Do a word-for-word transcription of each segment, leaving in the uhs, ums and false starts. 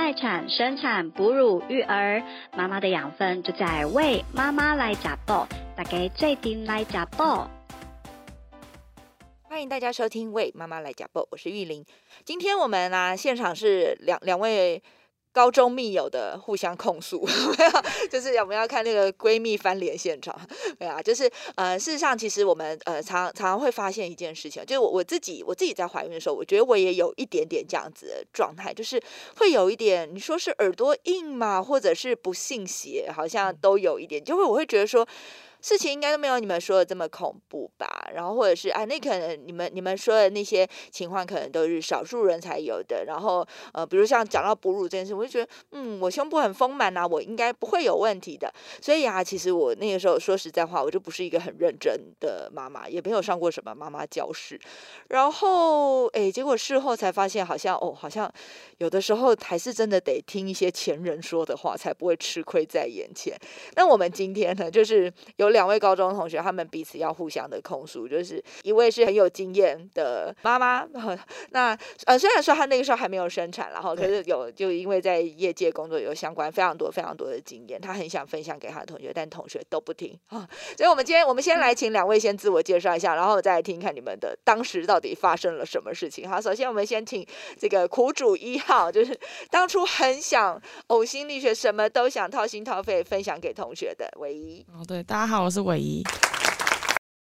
待产、生产、哺乳、育儿，妈妈的养分就在喂妈妈来吃补，大家做阵来吃补。欢迎大家收听《喂妈妈来吃补》，我是玉玲。今天我们啊，现场是两两位高中密友的互相控诉，就是我们要看那个闺蜜翻脸现场，对啊，就是呃，事实上其实我们呃常常常会发现一件事情，就是我我自己我自己在怀孕的时候，我觉得我也有一点点这样子的状态，就是会有一点你说是耳朵硬嘛，或者是不信邪，好像都有一点，就会我会觉得说。事情应该都没有你们说的这么恐怖吧，然后或者是啊，那可能你们你们说的那些情况可能都是少数人才有的，然后呃，比如像讲到哺乳这件事，我就觉得嗯，我胸部很丰满啊，我应该不会有问题的。所以啊，其实我那个时候说实在话，我就不是一个很认真的妈妈，也没有上过什么妈妈教室。然后哎，结果事后才发现，好像哦，好像有的时候还是真的得听一些前人说的话，才不会吃亏在眼前。那我们今天呢，就是有。有两位高中同学，他们彼此要互相的控诉，就是一位是很有经验的妈妈，那呃虽然说她那个时候还没有生产，然后可是有就因为在业界工作有相关非常多非常多的经验，她很想分享给她的同学，但同学都不听啊。所以我们今天我们先来请两位先自我介绍一下，然后再来听看你们的当时到底发生了什么事情。好，首先我们先请这个苦主一号，就是当初很想呕心沥血，什么都想掏心掏肺分享给同学的唯一。哦，对，大家好。我是伟仪，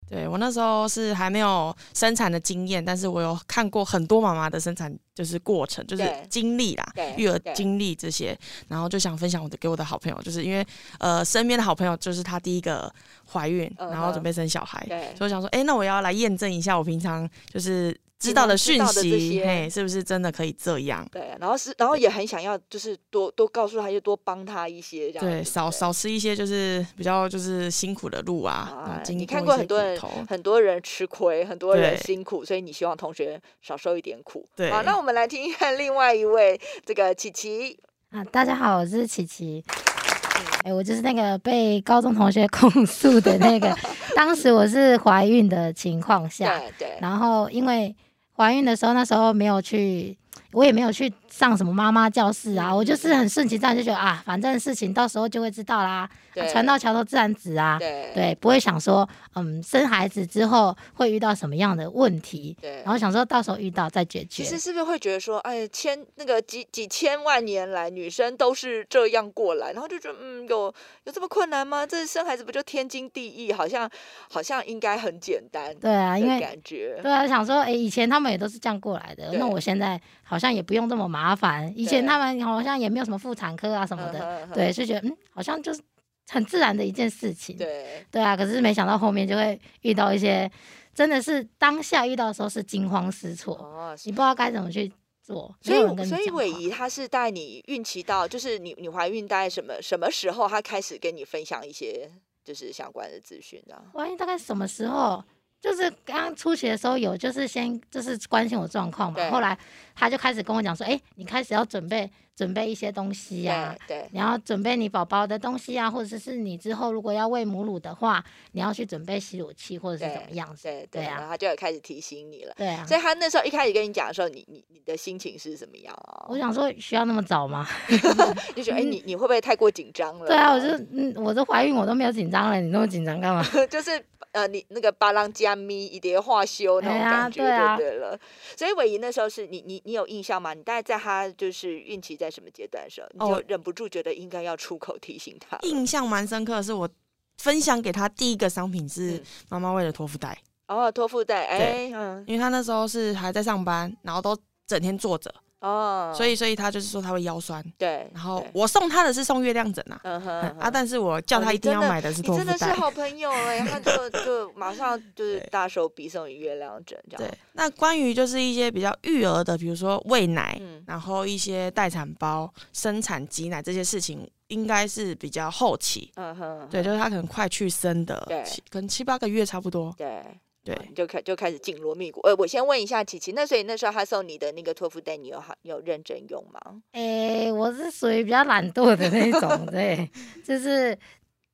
对，我那时候是还没有生产的经验，但是我有看过很多妈妈的生产就是过程，就是经历啦，育儿经历这些，然后就想分享我的给我的好朋友，就是因为呃身边的好朋友就是她第一个怀孕，然后准备生小孩，嗯、所以我想说，哎、欸，那我要来验证一下我平常就是。知道的讯息，嘿，是不是真的可以这样？对，然后是，然后也很想要，就是多多告诉他，就多帮他一些这样。对，少少吃一些就是比较就是辛苦的路啊。啊你看过很多人，很多人吃亏，很多人辛苦，所以你希望同学少受一点苦。对，好，那我们来听一下另外一位这个琪琪啊，大家好，我是琪琪。哎、欸，我就是那个被高中同学控诉的那个，当时我是怀孕的情况下，对，对然后因为。怀孕的时候，那时候没有去，我也没有去上什么妈妈教室啊，我就是很顺其自然，就觉得啊，反正事情到时候就会知道啦，船到桥头自然直啊，对，对，不会想说，嗯，生孩子之后会遇到什么样的问题，对，然后想说到时候遇到再解决。其实是不是会觉得说，哎，千那个几几千万年来女生都是这样过来，然后就觉得，嗯，有有这么困难吗？这生孩子不就天经地义？好像好像应该很简单，对啊，因为感觉，对啊，想说，哎，以前他们。也都是这样过来的，那我现在好像也不用这么麻烦。以前他们好像也没有什么妇产科啊什么的， 对, 对，就觉得嗯，好像就是很自然的一件事情。对，对啊。可是没想到后面就会遇到一些，真的是当下遇到的时候是惊慌失措，哦、你不知道该怎么去。所以，所以伟仪他是带你孕期到，就是你你怀孕大概什么什么时候，他开始跟你分享一些就是相关的资讯啊？怀孕大概什么时候？就是刚出血的时候有，就是先就是关心我状况嘛，后来他就开始跟我讲说，哎、欸，你开始要准备准备一些东西呀、啊，对，你要准备你宝宝的东西啊，或者是你之后如果要喂母乳的话，你要去准备吸乳器或者是怎么样子，对 对, 對, 對啊，然后他就有开始提醒你了，对啊，所以他那时候一开始跟你讲的时候，你你你的心情是怎么样啊、哦？我想说需要那么早吗？就觉得哎、欸，你你会不会太过紧张了？对啊，我就嗯，我都怀孕我都没有紧张了，你那么紧张干嘛？就是。呃，你那个巴郎加咪一叠化修那种感觉就对了。哎啊对啊、所以伟仪那时候是你你你有印象吗？你大概在他就是孕期在什么阶段的时候，你就忍不住觉得应该要出口提醒他。印象蛮深刻的是，我分享给他第一个商品是妈妈喂的托腹带。哦，托腹带，哎，嗯，因为他那时候是还在上班，然后都整天坐着。哦、oh, ，所以所以他就是说他会腰酸，对。然后我送他的是送月亮枕啊， uh-huh, uh-huh. 啊，但是我叫他一定要买的是托腹带、哦。你真的是好朋友哎、欸，他就就马上就是大手笔送你月亮枕这样。对。那关于就是一些比较育儿的，比如说喂奶，嗯、然后一些待产包、生产挤奶这些事情。应该是比较后期，嗯哼，对，就是他可能快去生的，对，可能七八个月差不多，对对，你就开就开始紧锣密鼓。呃，我先问一下琪琪，那所以那时候他送你的那个托腹带，你有有认真用吗？哎、欸，我是属于比较懒惰的那种，对，就是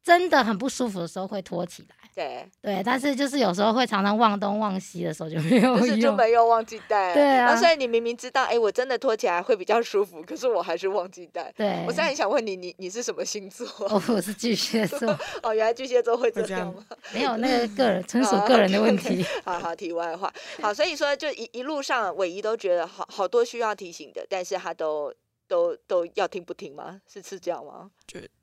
真的很不舒服的时候会拖起来。对对，但是就是有时候会常常忘东忘西的时候就没有用，就是就没有忘记带。对啊，然后虽然你明明知道，哎，我真的拖起来会比较舒服，可是我还是忘记带。对，我现在很想问你，你你是什么星座？哦，我是巨蟹座。哦，原来巨蟹座会这样吗？没有，那个个人纯属个人的问题。好好，题外话。好，所以说就一一路上，伟仪都觉得好好多需要提醒的，但是他都。都, 都要听不听吗？是是这样吗？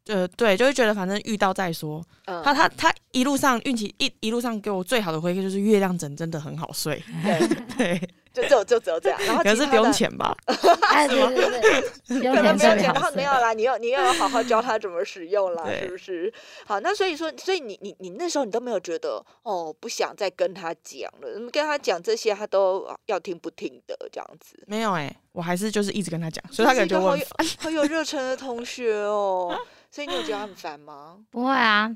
呃，对，就会觉得反正遇到再说。嗯、他他他一路上运气一一路上给我最好的回馈就是月亮枕真的很好睡。对对，就只有就只有这样。然后可是不用钱吧？哎，对对对，不用钱，不用钱。然后没有啦，你要你要好好教他怎么使用啦，是不是？好，那所以说，所以你你你那时候你都没有觉得哦，不想再跟他讲了，跟他讲这些他都要听不听的这样子。没有哎、欸。我还是就是一直跟他讲，所以他感觉我好有热忱的同学哦。所以你有觉得他很烦吗？不会啊，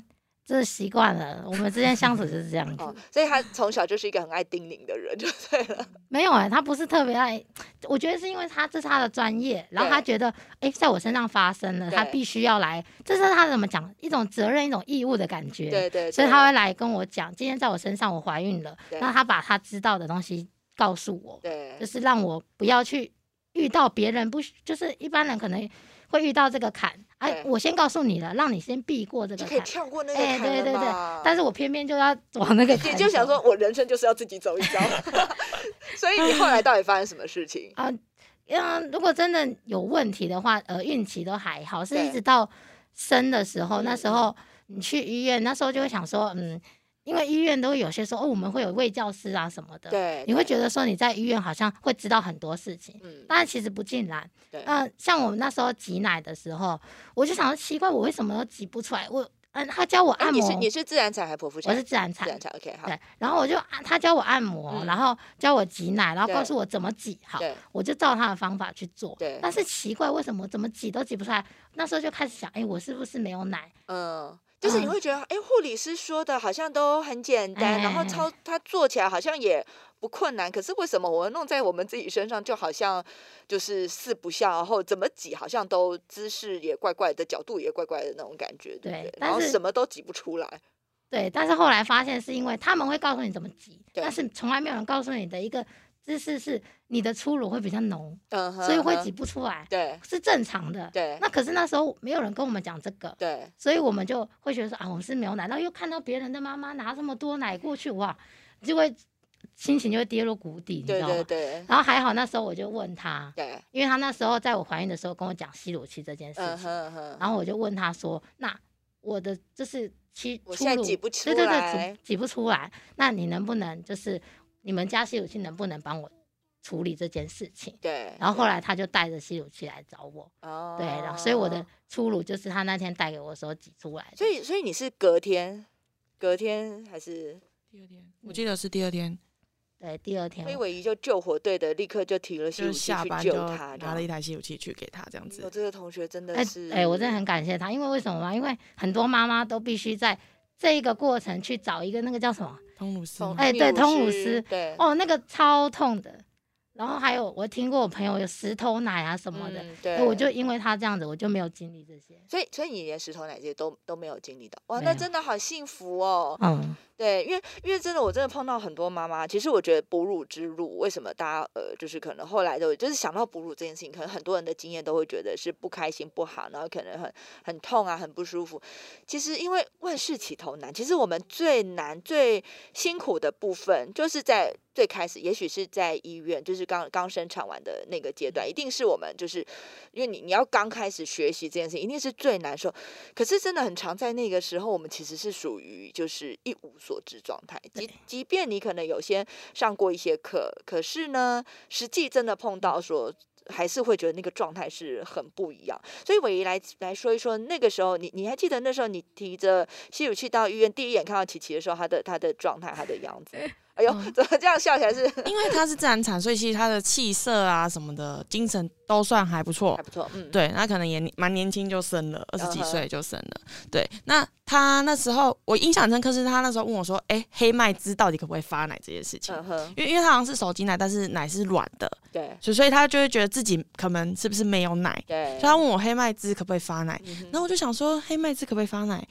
这习惯了，我们之间相处就是这样子。哦、所以他从小就是一个很爱叮咛的人，就对了。没有哎、欸，他不是特别爱，我觉得是因为他这是他的专业，然后他觉得哎、欸，在我身上发生了，他必须要来，这是他怎么讲一种责任、一种义务的感觉。对 对, 对。所以他会来跟我讲，今天在我身上我怀孕了，那他把他知道的东西告诉我，对，就是让我不要去。遇到别人不就是一般人可能会遇到这个坎，哎、啊，我先告诉你了，让你先避过这个坎，就可以跳过那个坎了嘛、欸、对对对，但是我偏偏就要往那个坎走，你就想说我人生就是要自己走一遭。所以你后来到底发生什么事情啊、呃？如果真的有问题的话，呃，孕期都还好，是一直到生的时候，那时候你去医院，那时候就会想说，嗯。因为医院都有些说哦，我们会有卫教师啊什么的， 对, 对，你会觉得说你在医院好像会知道很多事情，嗯，但其实不尽然。对，呃、像我们那时候挤奶的时候，我就想说奇怪，我为什么都挤不出来？我，嗯，他教我按摩。你是你是自然产还是剖腹产？我是自然产。自然产 ，OK， 好。对，然后我就他教我按摩，嗯、然后教我挤奶，然后告诉我怎么挤，好，我就照他的方法去做。对。但是奇怪，为什么怎么挤都挤不出来？那时候就开始想，哎，我是不是没有奶？嗯。就是你会觉得，哎、欸，护理师说的好像都很简单，欸、然后操他做起来好像也不困难，可是为什么我弄在我们自己身上，就好像就是四不像，然后怎么挤好像都姿势也怪怪的，角度也怪怪的那种感觉，对不对？然后什么都挤不出来。对，但是后来发现是因为他们会告诉你怎么挤，但是从来没有人告诉你的一个姿势是你的初乳会比较浓， uh huh, 所以会挤不出来，对，是正常的。对，那可是那时候没有人跟我们讲这个，对，所以我们就会觉得说啊，我是没有奶，然后又看到别人的妈妈拿这么多奶过去，哇，就会心情就会跌入谷底，你知道吗？对对对。然后还好那时候我就问他，对，因为他那时候在我怀孕的时候跟我讲吸乳期这件事情， uh huh, uh huh. 然后我就问他说，那我的就是期我现在挤不出来，对对对，挤不出来，那你能不能就是？你们家吸乳器能不能帮我处理这件事情？对。然后后来他就带着吸乳器来找我，哦、对，然后所以我的初乳就是他那天带给我的时候挤出来的。所以，所以你是隔天，隔天还是第二天？我记得是第二天。对，第二天。所以伟仪就救火队的，立刻就提了吸乳器去救他，拿了一台吸乳器去给他，这样子。我、哦、这个同学真的是，哎、欸欸，我真的很感谢他，因为为什么吗？因为很多妈妈都必须在这一个过程去找一个那个叫什么？通乳师，哎、欸，对，通乳师，对，哦，那个超痛的。然后还有，我听过我朋友有石头奶啊什么的，嗯、对，我就因为他这样子，我就没有经历这些。所以，所以你连石头奶这些都都没有经历到，哇，那真的好幸福哦。嗯，对，因为因为真的，我真的碰到很多妈妈。其实我觉得哺乳之路，为什么大家呃，就是可能后来都就是想到哺乳这件事情，可能很多人的经验都会觉得是不开心、不好，然后可能很很痛啊，很不舒服。其实因为万事起头难，其实我们最难、最辛苦的部分就是在。最开始也许是在医院，就是刚刚生产完的那个阶段，一定是我们就是因为你你要刚开始学习这件事情，一定是最难受。可是真的很常在那个时候，我们其实是属于就是一无所知状态。即即便你可能有些上过一些课，可是呢，实际真的碰到说，还是会觉得那个状态是很不一样。所以伟仪来来说一说，那个时候你你还记得那时候你提着吸乳器到医院，第一眼看到琪琪的时候，他的他的状态，他的样子。哎呦，怎么这样笑起来是？因为他是自然产，所以其实他的气色啊什么的，精神都算还不错，还不错。嗯，对，那可能也蛮年轻就生了，二十几岁就生了。Uh huh. 对，那他那时候我印象深刻是他那时候问我说：“哎、欸，黑麦汁到底可不可以发奶这件事情？” uh huh. 因为因为他好像是手挤奶，但是奶是软的，对，所以他就会觉得自己可能是不是没有奶，对，所以他问我黑麦汁可不可以发奶，嗯、然后我就想说黑麦汁可不可以发奶？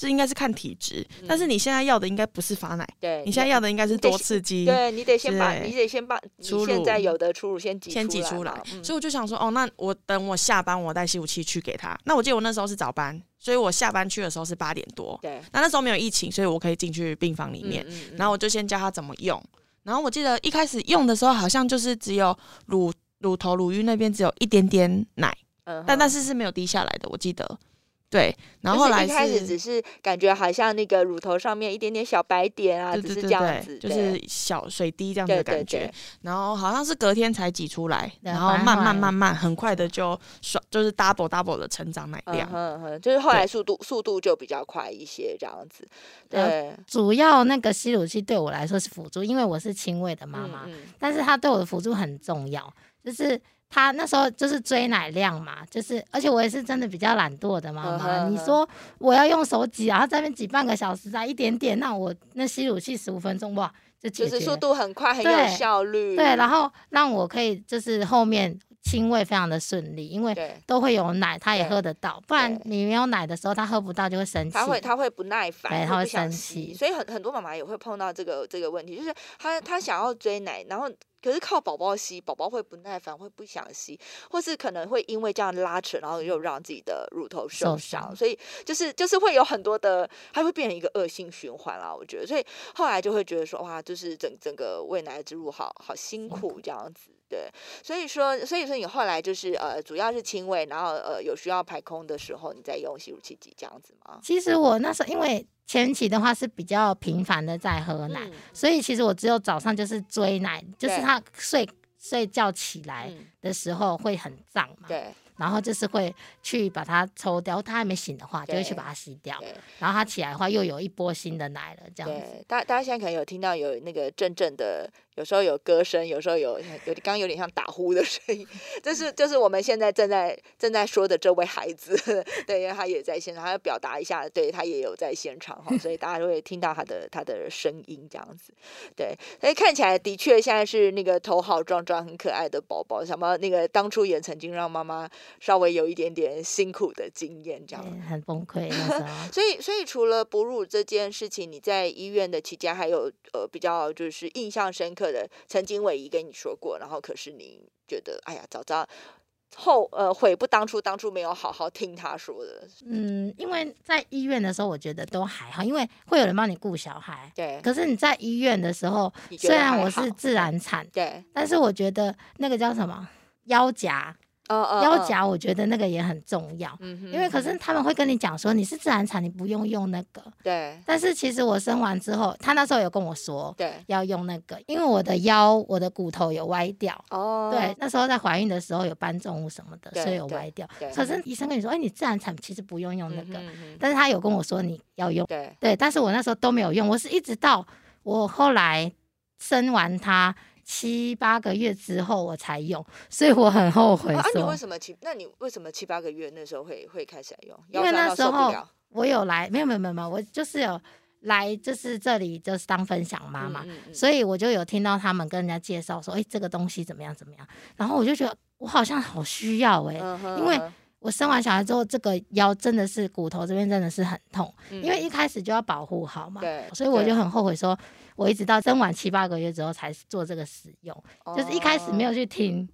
这应该是看体质、嗯、但是你现在要的应该不是发奶，对，你现在要的应该是多刺激，对，你得先把你得先把你现在有的初乳先挤出 来, 先挤出来、嗯、所以我就想说哦，那我等我下班我带吸乳器去给他，那我记得我那时候是早班，所以我下班去的时候是八点多，对，那那时候没有疫情，所以我可以进去病房里面、嗯嗯嗯、然后我就先教他怎么用，然后我记得一开始用的时候好像就是只有乳乳头乳晕那边只有一点点奶、嗯、但但是是没有滴下来的，我记得，对，然后后来是、就是、一开始只是感觉好像那个乳头上面一点点小白点啊，对对对对，只是这样子，就是小水滴这样子的感觉，对对对，然后好像是隔天才挤出来，然后慢慢慢慢很快的就就是 double double 的成长奶量、嗯、哼哼，就是后来速度速度就比较快一些这样子，对、呃、主要那个吸乳器对我来说是辅助，因为我是亲喂的妈妈、嗯嗯、但是它对我的辅助很重要，就是他那时候就是追奶量嘛，就是而且我也是真的比较懒惰的妈妈，你说我要用手挤，然后在那边挤半个小时啊，一点点，那我那吸乳器十五分钟哇就解决，就是速度很快，很有效率， 对, 对，然后让我可以就是后面亲喂非常的顺利，因为都会有奶他也喝得到，不然你没有奶的时候他喝不到就会生气，他会他会不耐烦，对，他会生气，所以很很多妈妈也会碰到这个这个问题，就是他他想要追奶，然后可是靠宝宝吸，宝宝会不耐烦，会不想吸，或是可能会因为这样拉扯，然后又让自己的乳头受伤，所以就是就是会有很多的，它会变成一个恶性循环啦，我觉得，所以后来就会觉得说，哇，就是整整个喂奶之路好好辛苦这样子。对，所以说，所以说你后来就是呃，主要是亲喂，然后呃，有需要排空的时候，你再用吸乳器挤这样子吗？其实我那时候因为前期的话是比较频繁的在喝奶，嗯、所以其实我只有早上就是追奶，就是他睡睡觉起来的时候会很胀嘛。对。然后就是会去把它抽掉，他还没醒的话就会去把它吸掉，然后他起来的话又有一波新的奶了这样子。对，大家现在可能有听到有那个阵阵的，有时候有歌声，有时候有有刚刚有点像打呼的声音，这是就是我们现在正在正在说的这位孩子，对，因为他也在现场，他要表达一下，对，他也有在现场所以大家会听到他的他的声音这样子。对，所以看起来的确现在是那个头好壮壮很可爱的宝宝，想不到那个当初也曾经让妈妈稍微有一点点辛苦的经验这样、嗯、很崩溃那时候所以所以除了哺乳这件事情，你在医院的期间还有呃比较就是印象深刻的，曾经伟仪跟你说过，然后可是你觉得哎呀早知道后呃悔不当初，当初没有好好听他说的。嗯，因为在医院的时候我觉得都还好，因为会有人帮你顾小孩，对，可是你在医院的时候虽然我是自然产，对，但是我觉得那个叫什么腰夹，腰夹我觉得那个也很重要、嗯、因为可是他们会跟你讲说你是自然产你不用用那个，对，但是其实我生完之后他那时候有跟我说对要用那个，因为我的腰我的骨头有歪掉、哦、对，那时候在怀孕的时候有搬重物什么的，所以有歪掉，可是医生跟你说哎、欸，你自然产其实不用用那个、嗯、哼哼，但是他有跟我说你要用， 对, 对，但是我那时候都没有用，我是一直到我后来生完他七八个月之后我才用，所以我很后悔、啊、你为什么七那你为什么七八个月那时候 会, 会开始用？因为那时候我有来，没有没有没有，我就是有来就是这里就是当分享妈妈、嗯嗯嗯、所以我就有听到他们跟人家介绍说哎、欸，这个东西怎么样怎么样，然后我就觉得我好像好需要哎、欸嗯嗯，因为我生完小孩之后这个腰真的是骨头这边真的是很痛、嗯、因为一开始就要保护好嘛，所以我就很后悔说我一直到生完七八个月之后才做这个使用、哦、就是一开始没有去听，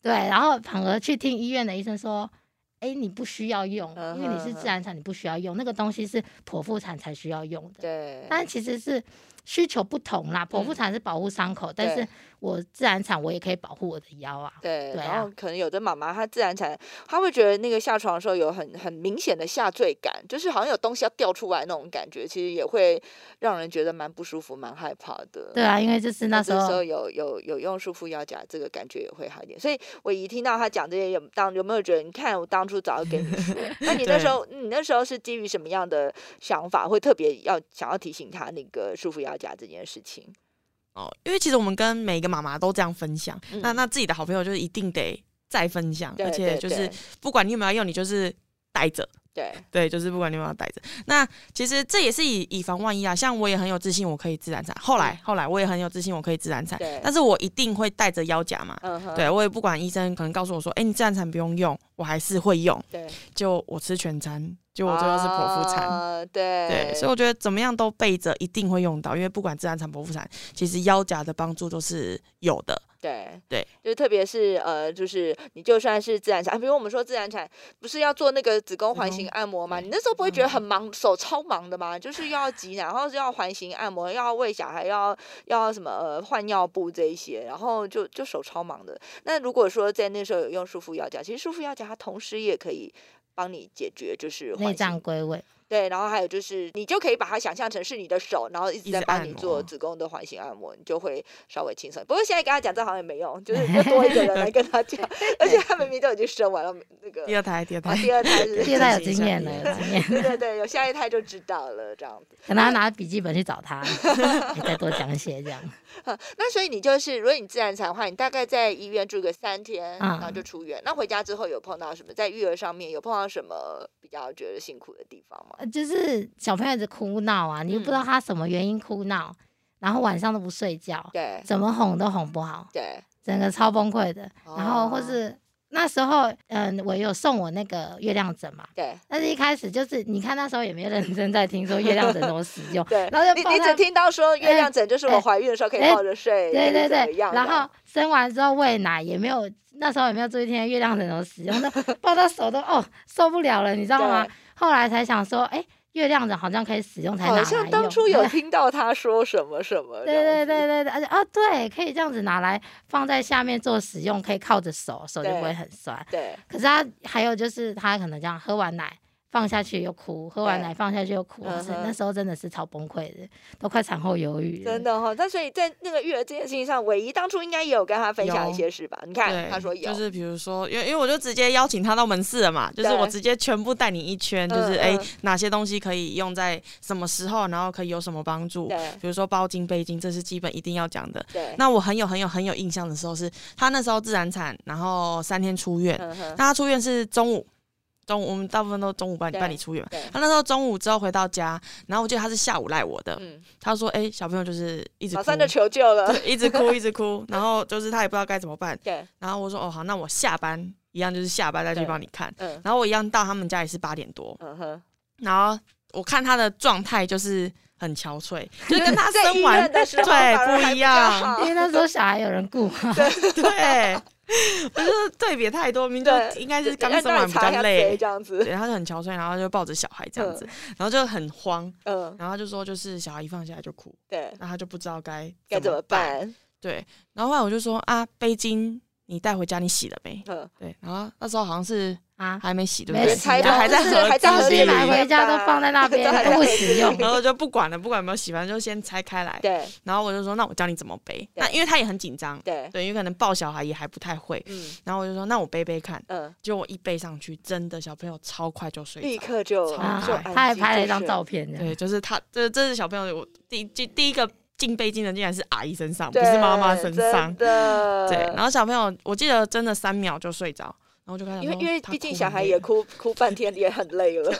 对，然后反而去听医院的医生说哎，你不需要用，因为你是自然产你不需要用，那个东西是剖腹产才需要用的，对，但其实是需求不同啦，剖腹产是保护伤口、嗯、但是我自然产我也可以保护我的腰啊， 对, 对啊，然后可能有的妈妈她自然产她会觉得那个下床的时候有很很明显的下坠感，就是好像有东西要掉出来那种感觉，其实也会让人觉得蛮不舒服蛮害怕的，对啊，因为就是那时候, 那时候有有有用束缚腰夹这个感觉也会好一点，所以我一听到她讲这些 有, 当有没有觉得你看我当初早就跟你说那你那时候你那时候是基于什么样的想法会特别要想要提醒她那个束缚腰夹讲这件事情哦，因为其实我们跟每一个妈妈都这样分享、嗯、那那自己的好朋友就是一定得再分享，而且就是不管你有没有用你就是带着对对，就是不管你有没有带着。那其实这也是以以防万一啊，像我也很有自信，我可以自然产。后来后来我也很有自信，我可以自然产，但是我一定会带着腰夹嘛。嗯、对，我也不管医生可能告诉我说，哎、欸，你自然产不用用，我还是会用。对，就我吃全餐。就我最后是剖腹产、啊、对, 对所以我觉得怎么样都备着一定会用到，因为不管自然产剖腹产其实腰夹的帮助都是有的，对对，就特别是呃就是你就算是自然产、啊、比如我们说自然产不是要做那个子宫环形按摩吗、嗯、你那时候不会觉得很忙、嗯、手超忙的吗？就是要挤奶，然后要环形按摩，要喂小孩，要要什么、呃、换尿布这一些，然后就就手超忙的。那如果说在那时候有用束缚腰夹，其实束缚腰夹它同时也可以帮你解决就是内脏归位，对，然后还有就是你就可以把它想象成是你的手，然后一直在帮你做子宫的环形按摩，按摩你就会稍微轻松。不过现在跟他讲这好像也没用，就是要多一个人来跟他讲，而且他明明都已经生完了那个第二胎，第二胎，第二胎是第二胎有经验了，对对对，有下一胎就知道了这样子。可能他拿笔记本去找他，你再多讲一些这样。那所以你就是，如果你自然产的话，你大概在医院住个三天，然后就出院。嗯、那回家之后有碰到什么？在育儿上面有碰到什么比较觉得辛苦的地方吗？就是小朋友一直哭闹啊，你又不知道他什么原因哭闹、嗯、然后晚上都不睡觉，对，怎么哄都哄不好，对，整个超崩溃的、哦、然后或是那时候嗯、呃，我有送我那个月亮枕嘛，对，但是一开始就是你看那时候也没有认真在听说月亮枕怎么使用对，然后就 你, 你只听到说月亮枕就是我怀孕的时候可以抱着睡、欸欸、对对对，然后生完之后喂奶也没有，那时候也没有注意听月亮枕怎么使用，抱到手都哦受不了了你知道吗？后来才想说，哎、欸，月亮枕好像可以使用才拿来用。好像当初有听到他说什么什么。对对对对对，而且啊，对，可以这样子拿来放在下面做使用，可以靠着手，手就不会很酸。对。可是他还有就是，他可能这样喝完奶放下去又哭，喝完奶放下去又哭，是那时候真的是超崩溃的，都快产后忧郁了。真的哦，那所以在那个育儿这件事情上，瑋儀当初应该也有跟他分享一些事吧？你看他说有，就是比如说，因为因为我就直接邀请他到门市了嘛，就是我直接全部带你一圈，就是哎、欸、哪些东西可以用在什么时候，然后可以有什么帮助，比如说包巾、背巾，这是基本一定要讲的。对。那我很有很有很有印象的时候是，他那时候自然产，然后三天出院，那他出院是中午。中午我们大部分都中午办办理出院，他那时候中午之后回到家，然后我记得他是下午赖我的，嗯、他说：“哎、欸，小朋友就是一直哭，马上就求救了，一直哭一直哭。”然后就是他也不知道该怎么办，然后我说：“哦，好，那我下班一样就是下班再去帮你看。嗯”然后我一样到他们家也是八点多，嗯、然后我看他的状态就是。很憔悴，就跟他生完对不一样，因为那时候小孩有人顾嘛。对，我就对比太多，明就应该是刚生完比较累这样子，对，他就很憔悴，然后就抱着小孩这样子，嗯、然后就很慌，嗯，然后就说就是小孩一放下来就哭，对，然后他就不知道该该怎么办，对，然后后来我就说啊，背巾你带回家你洗了没？嗯，对，然后那时候好像是。啊，还没洗对不对？就还在盒子里，买回家都放在那边都不使用，然后就不管了，不管有没有洗，反正就先拆开来。对，然后我就说，那我教你怎么背。那因为他也很紧张，对，因为可能抱小孩也还不太会。然后我就说，那我背背看。嗯，结果我一背上去，真的小朋友超快就睡着，立刻就，他还拍了一张照片。对，就是他，这这是小朋友，我第第一个。进背巾的竟然是阿姨身上，不是妈妈身上。对，然后小朋友，我记得真的三秒就睡着，然后就开始因为因为毕竟小孩也哭哭半天，也很累了，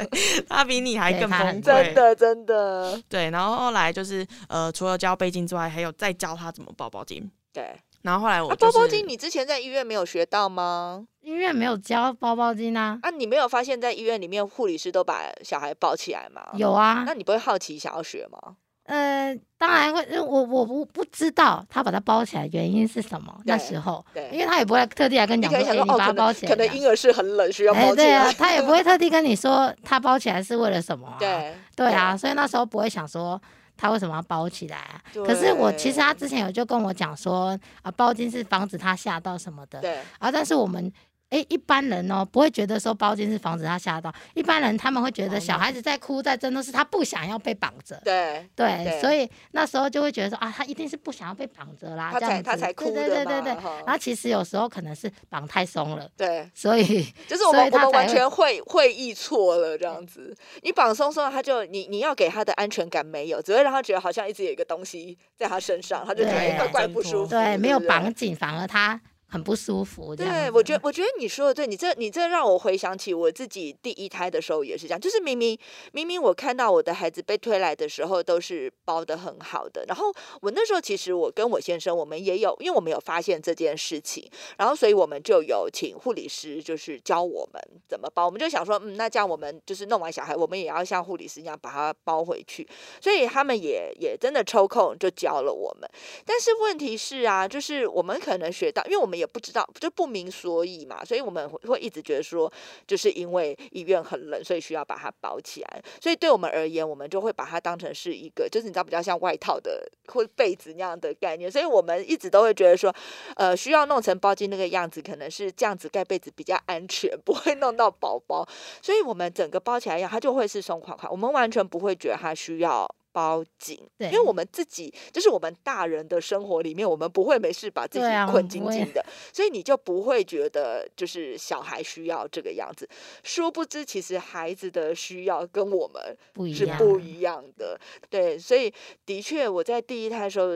他比你还更崩溃，真的真的。对，然后后来就是呃，除了教背巾之外，还有再教他怎么包包巾。对，然后后来我包包巾，你之前在医院没有学到吗？医院没有教包包巾啊。啊，你没有发现，在医院里面护理师都把小孩包起来吗？有啊。那你不会好奇想要学吗？呃，当然会，我我不不知道他把它包起来原因是什么。那时候，因为他也不会特地来跟你讲说，哎、欸，你把它包起来、哦可，可能婴儿是很冷需要包起来。欸、对啊，他也不会特地跟你说他包起来是为了什么、啊。对对啊，所以那时候不会想说他为什么要包起来、啊。可是我其实他之前有就跟我讲说，啊，包巾是防止他吓到什么的。对。啊，但是我们。哎，一般人哦不会觉得说包巾是防止他吓到，一般人他们会觉得小孩子在哭在争都是他不想要被绑着，对 对, 对，所以那时候就会觉得说啊，他一定是不想要被绑着啦，他才他才哭的嘛，对对对对对。然后其实有时候可能是绑太松了，对，所以就是我们我们完全会会意错了这样子，你绑松松他就你你要给他的安全感没有，只会让他觉得好像一直有一个东西在他身上，他就觉得怪怪不舒服，对，没有绑紧，反而他。很不舒服。对，我觉得我觉得你说的对，你这你这让我回想起我自己第一胎的时候也是这样，就是明明明明我看到我的孩子被推来的时候都是包得很好的，然后我那时候其实我跟我先生我们也有，因为我们有发现这件事情，然后所以我们就有请护理师就是教我们怎么包，我们就想说嗯，那这样我们就是弄完小孩我们也要像护理师一样把它包回去，所以他们也也真的抽空就教了我们。但是问题是啊，就是我们可能学到，因为我们也也不知道，就不明所以嘛，所以我们会一直觉得说就是因为医院很冷所以需要把它包起来，所以对我们而言我们就会把它当成是一个就是你知道比较像外套的或被子那样的概念，所以我们一直都会觉得说呃，需要弄成包巾那个样子，可能是这样子盖被子比较安全，不会弄到宝宝，所以我们整个包起来一样它就会是松垮垮，我们完全不会觉得它需要包紧，因为我们自己就是我们大人的生活里面我们不会没事把自己困紧紧的、啊、所以你就不会觉得就是小孩需要这个样子，殊不知其实孩子的需要跟我们是不一样的。对，所以的确我在第一胎的时候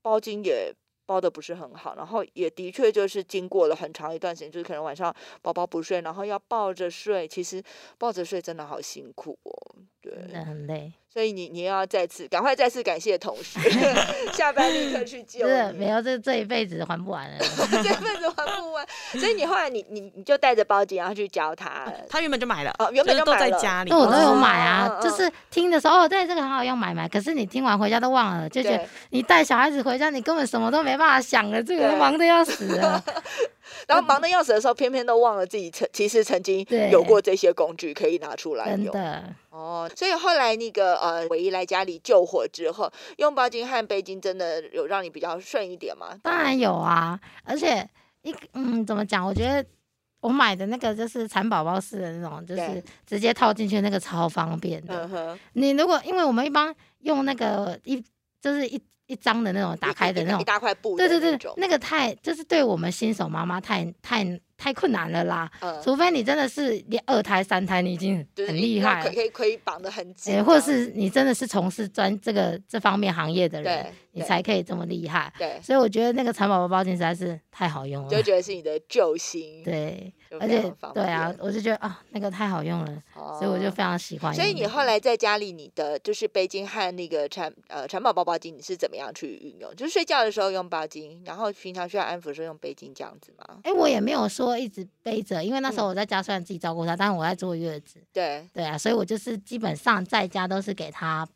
包巾也包的不是很好，然后也的确就是经过了很长一段时间，就是可能晚上宝宝不睡然后要抱着睡，其实抱着睡真的好辛苦哦，对，真的很累，所以你你要再次赶快再次感谢同事下班立刻去救你，没有这这一辈子还不完了这一辈子还不完，所以你后来你你你就带着包巾然后去教他，他原本就买了、哦、原本就买了、就是、都在家里，对，我都有买啊、哦、就是听的时候 哦, 哦对这个很好用买买，可是你听完回家都忘了，就觉得你带小孩子回家你根本什么都没办法想了，这个忙得要死了然后忙得要死的时候偏偏都忘了自己其实曾经有过这些工具可以拿出来用，真的哦，所以后来那个呃，唯一来家里救火之后，用包巾和背巾真的有让你比较顺一点吗？当然有啊，而且一嗯，怎么讲？我觉得我买的那个就是产宝宝式的那种，就是直接套进去那个超方便的。嗯、你如果因为我们一般用那个一就是一。一张的那种打开的那种一大块布的那种，对对对，那个太就是对我们新手妈妈太太太困难了啦、嗯、除非你真的是二胎三胎你已经很厉害了、就是、可以可以绑得很紧、欸、或是你真的是从事专这个这方面行业的人你才可以这么厉害，对，所以我觉得那个蚕宝宝包巾实在是太好用了，就觉得是你的救星，对，而且对啊我就觉得啊那个太好用了、哦、所以我就非常喜欢用、那個、所以你后来在家里你的就是背巾和那个蚕呃蚕宝宝包巾你是怎么样去运用，就是睡觉的时候用包巾，然后平常需要安抚的时候用背巾这样子吗？哎、欸，我也没有说一直背着，因为那时候我在家虽然自己照顾他、嗯、但我在坐月子，对对啊，所以我就是基本上在家都是给他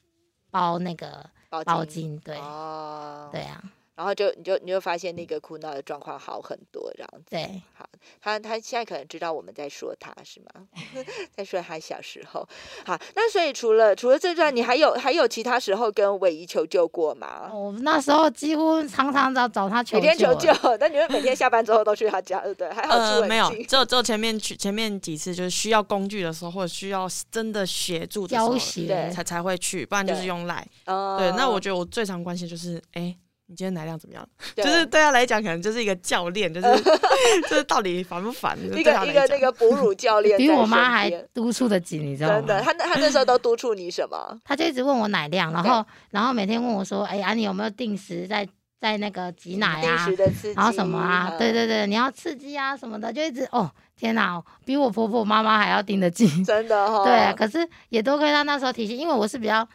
包那个包 巾, 包巾对、哦、对啊，然后就你就你就发现那个哭闹的状况好很多这样子，对，好，他他现在可能知道我们在说他是吗在说他小时候。好，那所以除了除了这段你还有还有其他时候跟伟仪求救过吗？我那时候几乎常常找找他求救，每天求救但你们每天下班之后都去他家对不对？还好住很近、呃、没有，只有只有前面前面几次就是需要工具的时候或者需要真的协助的时候才才会去，不然就是用赖 对,、呃、对，那我觉得我最常关心就是哎你今天奶量怎么样？就是对他来讲，可能就是一个教练，就是就是到底烦不烦？一个一个那个哺乳教练，比我妈还督促得紧，你知道吗？真的，他他那时候都督促你什么？他就一直问我奶量，然后然后每天问我说：“哎、欸、呀，啊、你有没有定时在在那个挤奶啊？定时的刺激，然后什么啊？嗯、对对对，你要刺激啊什么的，就一直哦。”天哪，比我婆婆妈妈还要盯得紧，真的哦。对、啊，可是也多亏他那时候提醒，因为我是比较。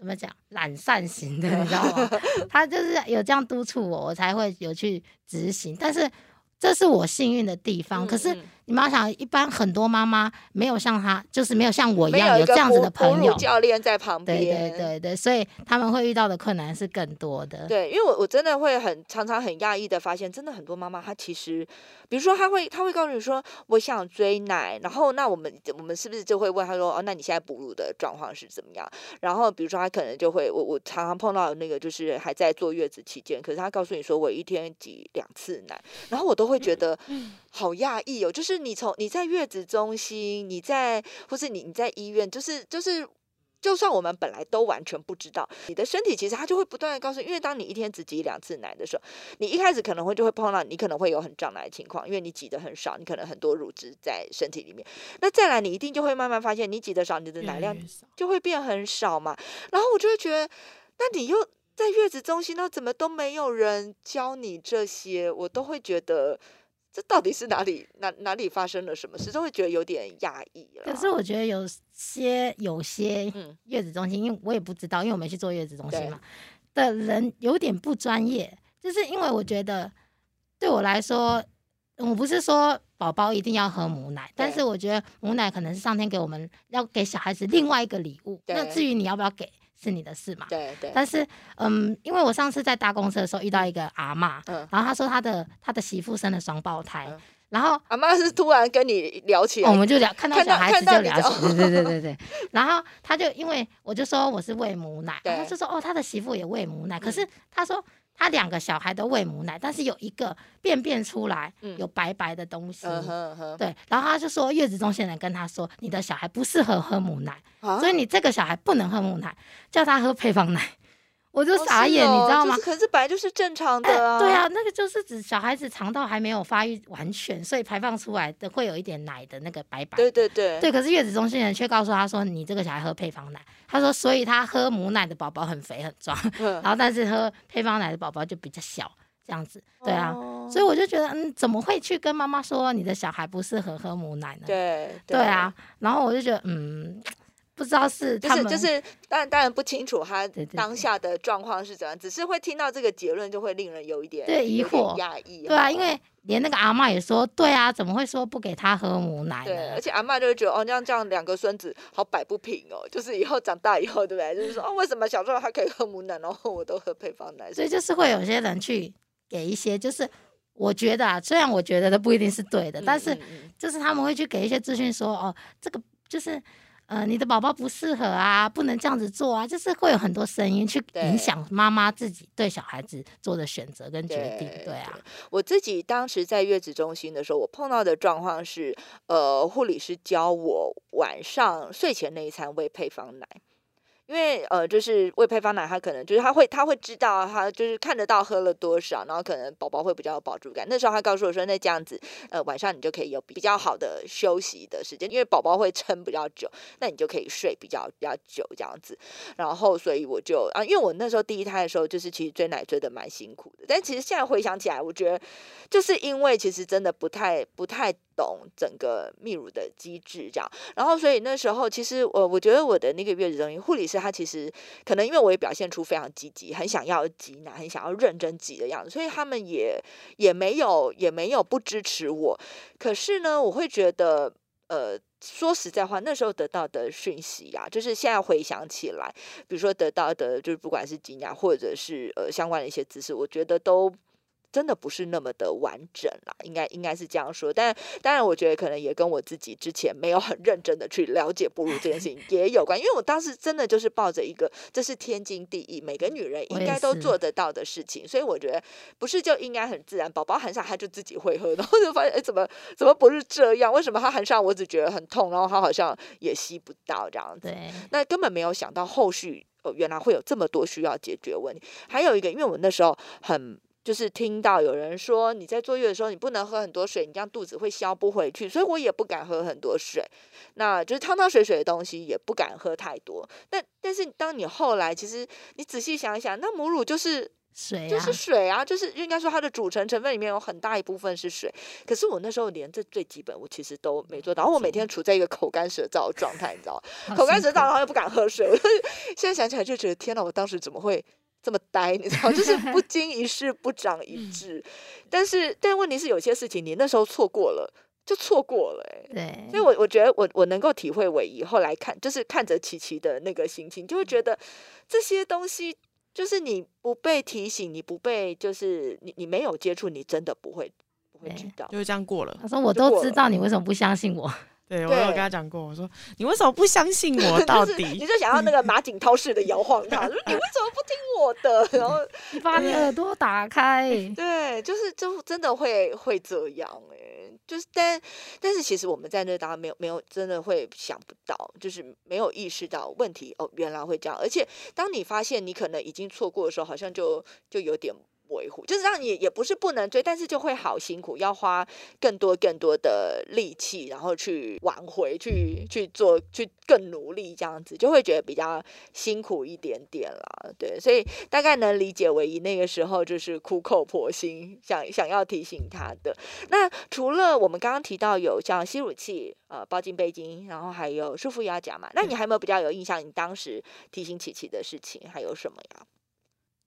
怎么讲懒散型的你知道吗他就是有这样督促我我才会有去执行，但是这是我幸运的地方、嗯、可是你们要想一般很多妈妈没有像他就是没有像我一样 有, 有这样子的朋友，没有一个哺乳教练在旁边，对对对对，所以他们会遇到的困难是更多的，对，因为 我, 我真的会很常常很讶异的发现真的很多妈妈她其实比如说她会她会告诉你说我想追奶，然后那我们我们是不是就会问她说哦，那你现在哺乳的状况是怎么样，然后比如说她可能就会我我常常碰到那个就是还在坐月子期间可是她告诉你说我一天挤两次奶，然后我都会觉得好讶异哦，就是你从你在月子中心，你在或是你你在医院，就是就是。就算我们本来都完全不知道，你的身体其实它就会不断的告诉你，因为当你一天只挤两次奶的时候，你一开始可能会就会碰到你可能会有很胀奶的情况，因为你挤得很少，你可能很多乳汁在身体里面，那再来你一定就会慢慢发现你挤得少你的奶量就会变很少嘛，然后我就会觉得那你又在月子中心那怎么都没有人教你这些，我都会觉得这到底是哪里 哪, 哪里发生了什么事，都会觉得有点压抑了。可是我觉得有些有些月子中心、嗯、因为我也不知道，因为我没去做月子中心嘛的人有点不专业，就是因为我觉得对我来说，我不是说宝宝一定要喝母奶，但是我觉得母奶可能是上天给我们要给小孩子另外一个礼物，那至于你要不要给是你的事嘛。对对。但是嗯，因为我上次在搭公车的时候遇到一个阿嬷、嗯、然后她说她的她的媳妇生了双胞胎、嗯，然后阿嬷是突然跟你聊起来、哦、我们就聊，看到小孩子就聊起来，对对对对然后她就因为我就说我是喂母奶，然后就说哦她的媳妇也喂母奶、嗯、可是她说他两个小孩都喂母奶，但是有一个便便出来、嗯、有白白的东西、嗯哼哼，对，然后他就说月子中心人跟他说你的小孩不适合喝母奶、啊、所以你这个小孩不能喝母奶，叫他喝配方奶，我就傻眼、哦哦、你知道吗、就是、可是本来就是正常的啊、欸、对啊，那个就是指小孩子肠道还没有发育完全，所以排放出来的会有一点奶的那个白白，对对对对，可是月子中心人却告诉他说你这个小孩喝配方奶，他说所以他喝母奶的宝宝很肥很壮、嗯、然后但是喝配方奶的宝宝就比较小这样子，对啊、哦、所以我就觉得嗯，怎么会去跟妈妈说你的小孩不适合喝母奶呢？ 对, 对, 对啊，然后我就觉得嗯不知道是他们就是、就是、当, 然当然不清楚他当下的状况是怎样，对对对，只是会听到这个结论就会令人有一点对疑惑压抑，对啊，因为连那个阿嬷也说对啊怎么会说不给他喝母奶呢？对，而且阿嬷就会觉得哦这样这样两个孙子好摆不平哦，就是以后长大以后对不对，就是说哦为什么小时候他可以喝母奶然后我都喝配方奶，所以就是会有些人去给一些就是我觉得啊，虽然我觉得的不一定是对的、嗯、但是就是他们会去给一些资讯说哦这个就是呃，你的宝宝不适合啊，不能这样子做啊，就是会有很多声音去影响妈妈自己对小孩子做的选择跟决定。 对, 对啊对，我自己当时在月子中心的时候我碰到的状况是呃，护理师教我晚上睡前那一餐喂配方奶，因为呃，就是喂配方奶，他可能就是他会他会知道，他就是看得到喝了多少，然后可能宝宝会比较有饱足感。那时候他告诉我说，那这样子，呃，晚上你就可以有比较好的休息的时间，因为宝宝会撑比较久，那你就可以睡比较比较久这样子。然后，所以我就啊，因为我那时候第一胎的时候，就是其实追奶追的蛮辛苦的，但其实现在回想起来，我觉得就是因为其实真的不太不太。懂整个泌乳的机制这样，然后所以那时候其实我我觉得我的那个月子中心护理师他其实可能因为我也表现出非常积极，很想要挤奶，很想要认真挤的样子，所以他们也也没有也没有不支持我，可是呢我会觉得呃说实在话，那时候得到的讯息啊，就是现在回想起来，比如说得到的就是不管是挤奶或者是呃相关的一些知识，我觉得都真的不是那么的完整啦，应该应该是这样说，但当然我觉得可能也跟我自己之前没有很认真的去了解哺乳这件事情也有关，因为我当时真的就是抱着一个这是天经地义每个女人应该都做得到的事情，所以我觉得不是就应该很自然，宝宝含上他就自己会喝，然后就发现哎，怎么怎么不是这样，为什么他含上我只觉得很痛，然后他好像也吸不到这样子，那根本没有想到后续、呃、原来会有这么多需要解决问题。还有一个，因为我那时候很就是听到有人说你在坐月的时候你不能喝很多水，你这样肚子会消不回去，所以我也不敢喝很多水，那就是汤汤水水的东西也不敢喝太多，但但是当你后来其实你仔细想一想，那母乳就是水啊，就是水啊，就是应该说它的组成成分里面有很大一部分是水，可是我那时候连这最基本我其实都没做到，然后我每天处在一个口干舌燥的状态，你知道吗？口干舌燥然后又不敢喝水，我现在想起来就觉得天哪，我当时怎么会这么呆，你知道，就是不经一事不长一智但是但问题是有些事情你那时候错过了就错过了、欸、对，所以 我, 我觉得 我, 我能够体会我以后来看就是看着琪琪的那个心情，就会觉得这些东西就是你不被提醒，你不被就是 你, 你没有接触，你真的不会不会知道，就是这样过了。他说我都知道你为什么不相信我，对，我有跟他讲过，我说你为什么不相信我到底就是你就想要那个马景涛式的摇晃他你为什么不听我的，然后你把你耳朵打开，对，就是就真的会会这样、欸、就是但但是其实我们在那当然没有没有真的会想不到，就是没有意识到问题哦原来会这样，而且当你发现你可能已经错过的时候好像就就有点维护，就是让你也不是不能追，但是就会好辛苦，要花更多更多的力气，然后去挽回，去去做，去更努力这样子，就会觉得比较辛苦一点点啦。对，所以大概能理解唯一那个时候就是苦口婆心想想要提醒他的。那除了我们刚刚提到有像吸乳器、呃包巾、背巾，然后还有束缚腰夹嘛，那你还有没有比较有印象？你当时提醒琪琪的事情还有什么呀？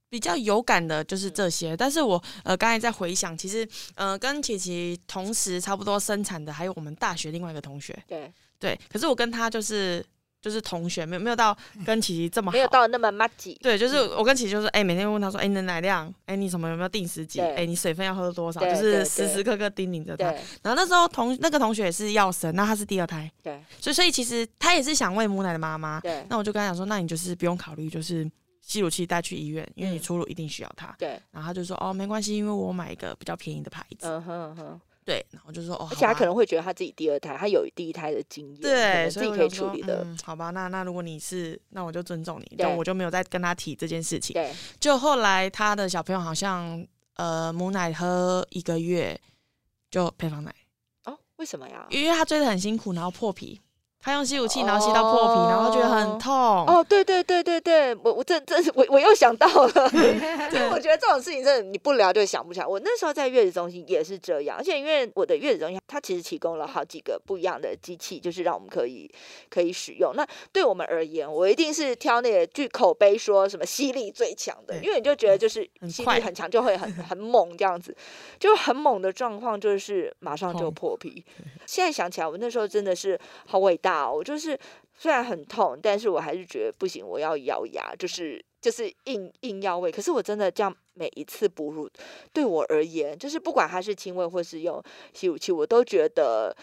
比较有感的就是这些，但是我呃刚才在回想，其实呃跟琪琪同时差不多生产的还有我们大学另外一个同学，对对，可是我跟他就是就是同学，没有没有到跟琪琪这么好，没有到那么麻吉，对，就是我跟琪琪就是哎、欸、每天问他说哎、欸、你的奶量，哎、欸、你什么有没有定时几，哎、欸、你水分要喝多少，就是时时刻刻叮咛着他。然后那时候同那个同学也是要生，那他是第二胎，对，所以所以其实他也是想喂母奶的妈妈，对，那我就跟他讲说，那你就是不用考虑就是吸乳器带去医院，因为你初乳一定需要它。嗯、对，然后他就说哦，没关系，因为我买一个比较便宜的牌子。嗯哼嗯哼。对，然后就说哦，而且他可能会觉得他自己第二胎，他有第一胎的经验，对，自己可以处理的。嗯、好吧，那那如果你是，那我就尊重你，但我就没有再跟他提这件事情。对，就后来他的小朋友好像呃母奶喝一个月就配方奶。哦，为什么呀？因为他追得很辛苦，然后破皮。他用吸乳器，然后吸到破皮，哦、然后觉得很痛。哦，对对对对对，我我这这我我又想到了，因为我觉得这种事情真的你不聊就想不起来。我那时候在月子中心也是这样，而且因为我的月子中心它其实提供了好几个不一样的机器，就是让我们可以可以使用。那对我们而言，我一定是挑那个据口碑说什么吸力最强的，因为你就觉得就是吸力很强就会很很猛这样子，就很猛的状况就是马上就破皮。现在想起来，我那时候真的是好伟大。我就是虽然很痛，但是我还是觉得不行，我要咬牙，就是就是硬硬要喂。可是我真的这样每一次哺乳，对我而言，就是不管它是亲喂或是用吸乳器，我都觉得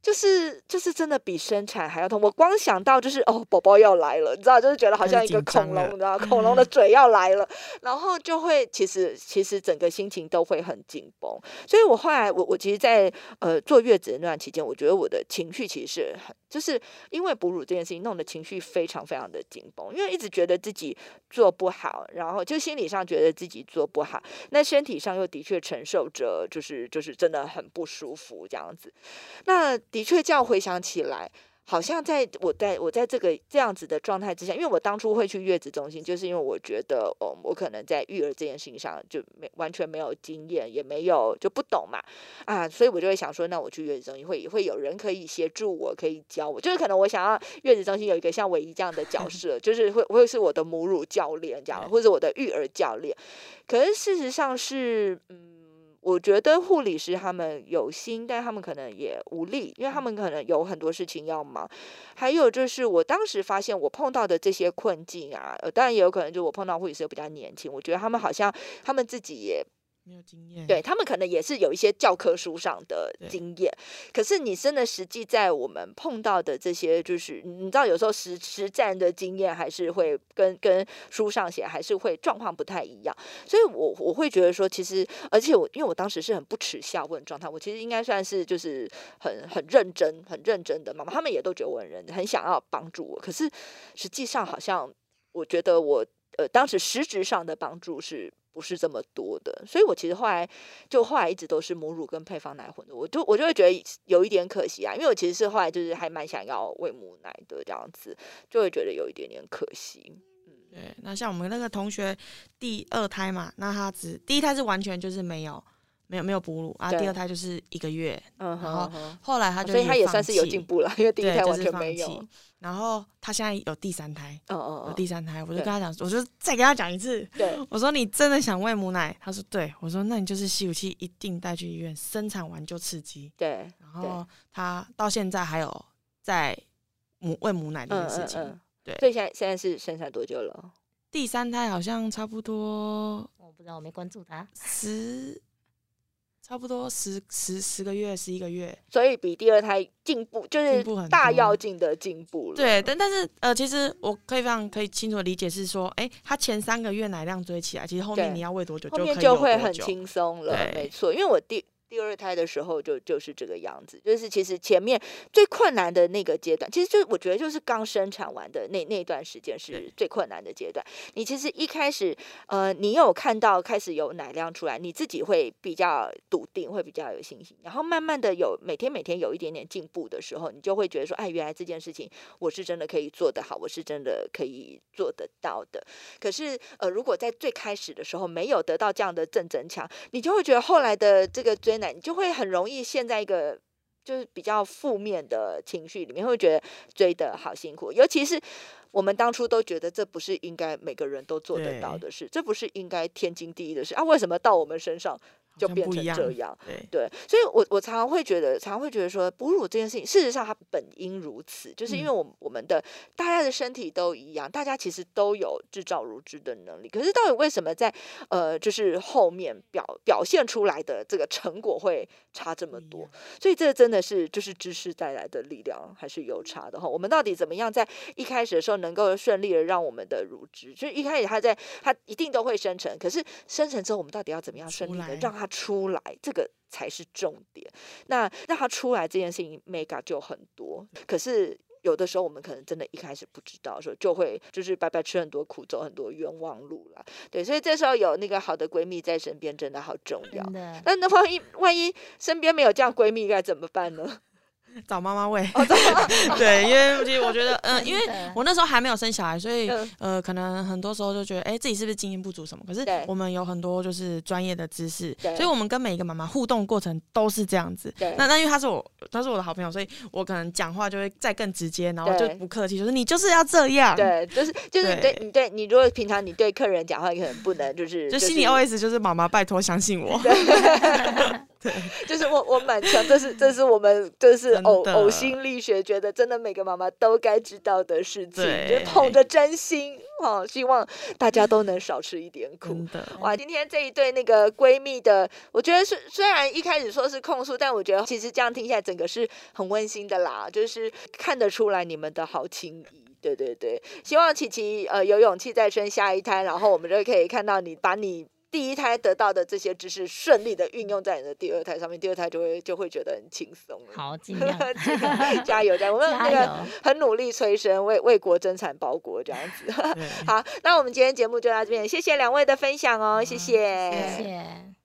就是就是真的比生产还要痛。我光想到就是哦，宝宝要来了，你知道，就是觉得好像一个恐龙，你知道，恐龙的嘴要来了，然后就会其实其实整个心情都会很紧绷。所以我后来我我其实在，在呃坐月子那段期间，我觉得我的情绪其实是很，就是因为哺乳这件事情弄得情绪非常非常的紧绷，因为一直觉得自己做不好，然后就心理上觉得自己做不好，那身体上又的确承受着，就是就是真的很不舒服这样子。那的确，这样回想起来，好像在我在我在这个这样子的状态之下，因为我当初会去月子中心，就是因为我觉得，哦，我可能在育儿这件事情上就没完全没有经验，也没有就不懂嘛，啊，所以我就会想说，那我去月子中心会会有人可以协助我，可以教我，就是可能我想要月子中心有一个像唯一这样的角色，就是会会是我的母乳教练这样，或者我的育儿教练。可是事实上是，嗯。我觉得护理师他们有心，但他们可能也无力，因为他们可能有很多事情要忙。还有就是我当时发现我碰到的这些困境啊，呃、当然也有可能就是我碰到护理师比较年轻，我觉得他们好像他们自己也没有经验，对，他们可能也是有一些教科书上的经验，可是你真的实际在我们碰到的这些，就是你知道有时候 实, 实战的经验还是会跟跟书上写还是会状况不太一样，所以我我会觉得说，其实而且我因为我当时是很不耻下问状态，我其实应该算是就是很很认真很认真的妈妈，他们也都觉得我很认真，很想要帮助我，可是实际上好像我觉得我呃当时实质上的帮助是不是这么多的，所以我其实后来就后来一直都是母乳跟配方奶混的，我就我就会觉得有一点可惜啊，因为我其实是后来就是还蛮想要喂母奶的这样子，就会觉得有一点点可惜。嗯，对，那像我们那个同学第二胎嘛，那他只第一胎是完全就是没有没有没有哺乳啊，第二胎就是一个月，嗯、然后后来他就、啊、所以他也算是有进步了，因为第一胎完全没有。就是、然后他现在有第三胎，哦哦哦有第三胎，我就跟他讲，我就再跟他讲一次，对，我说你真的想喂母奶？他说对，我说那你就是吸乳器一定带去医院，生产完就刺激。对，然后他到现在还有在母喂母奶这件事情，嗯嗯嗯对。所以现在现在是生产多久了？第三胎好像差不多，我不知道，我没关注他。十。差不多十十十个月，十一个月，所以比第二胎进步，就是大要进的进步了。对，但但是呃，其实我可以非常可以清楚的理解是说，哎、欸，他前三个月奶量追起来，其实后面你要喂多久就可以有多久，后面就会很轻松了，没错。因为我第第二胎的时候就就是这个样子，就是其实前面最困难的那个阶段，其实就我觉得就是刚生产完的那那段时间是最困难的阶段。你其实一开始，呃，你有看到开始有奶量出来，你自己会比较笃定，会比较有信心。然后慢慢的有每天每天有一点点进步的时候，你就会觉得说，哎，原来这件事情我是真的可以做得好，我是真的可以做得到的。可是，呃，如果在最开始的时候没有得到这样的正增强，你就会觉得后来的这个追。你就会很容易陷在一个就是比较负面的情绪里面，会觉得追得好辛苦，尤其是我们当初都觉得这不是应该每个人都做得到的事，这不是应该天经地义的事啊，为什么到我们身上就变成这样？ 对, 对，所以我我常常会觉得，常常会觉得说哺乳这件事情，事实上它本应如此，就是因为我们我们的大家的身体都一样，大家其实都有制造乳汁的能力，可是到底为什么在呃就是后面表表现出来的这个成果会差这么多？所以这真的是就是知识带来的力量还是有差的哈。我们到底怎么样在一开始的时候能够顺利的让我们的乳汁，就是一开始它在它一定都会生成，可是生成之后我们到底要怎么样顺利的让它出来，这个才是重点。那让它出来这件事情 mega 就很多，可是有的时候我们可能真的一开始不知道的时候，就会就是白白吃很多苦，走很多冤枉路了。对，所以这时候有那个好的闺蜜在身边真的好重要。那那万一万一身边没有这样闺蜜该怎么办呢？找妈妈喂、哦、对，因为其实我觉得、呃、因为我那时候还没有生小孩，所以、嗯呃、可能很多时候就觉得哎、欸，自己是不是经验不足什么，可是我们有很多就是专业的知识，所以我们跟每一个妈妈互动过程都是这样子。那那因为她是我她是我的好朋友，所以我可能讲话就会再更直接，然后就不客气，就是你就是要这样。对，就是就是对你对你如果平常你对客人讲话，你可能不能就是就心理 O S 就是妈妈拜托相信我。对，就是我我蛮强，这是这是我们这是呕呕心力学，觉得真的每个妈妈都该知道的事情，就是捧着真心哦，希望大家都能少吃一点苦。哇，今天这一对那个闺蜜的，我觉得是虽然一开始说是控诉，但我觉得其实这样听起来整个是很温馨的啦，就是看得出来你们的好情谊。对对对，希望琪琪呃有勇气再生下一胎，然后我们就可以看到你把你。第一胎得到的这些知识顺利的运用在你的第二胎上面，第二胎就会就会觉得很轻松。好，尽量加油，加油！我们那个很努力催生，为为国争产保国这样子。好，那我们今天节目就到这边，谢谢两位的分享哦，谢谢，谢谢。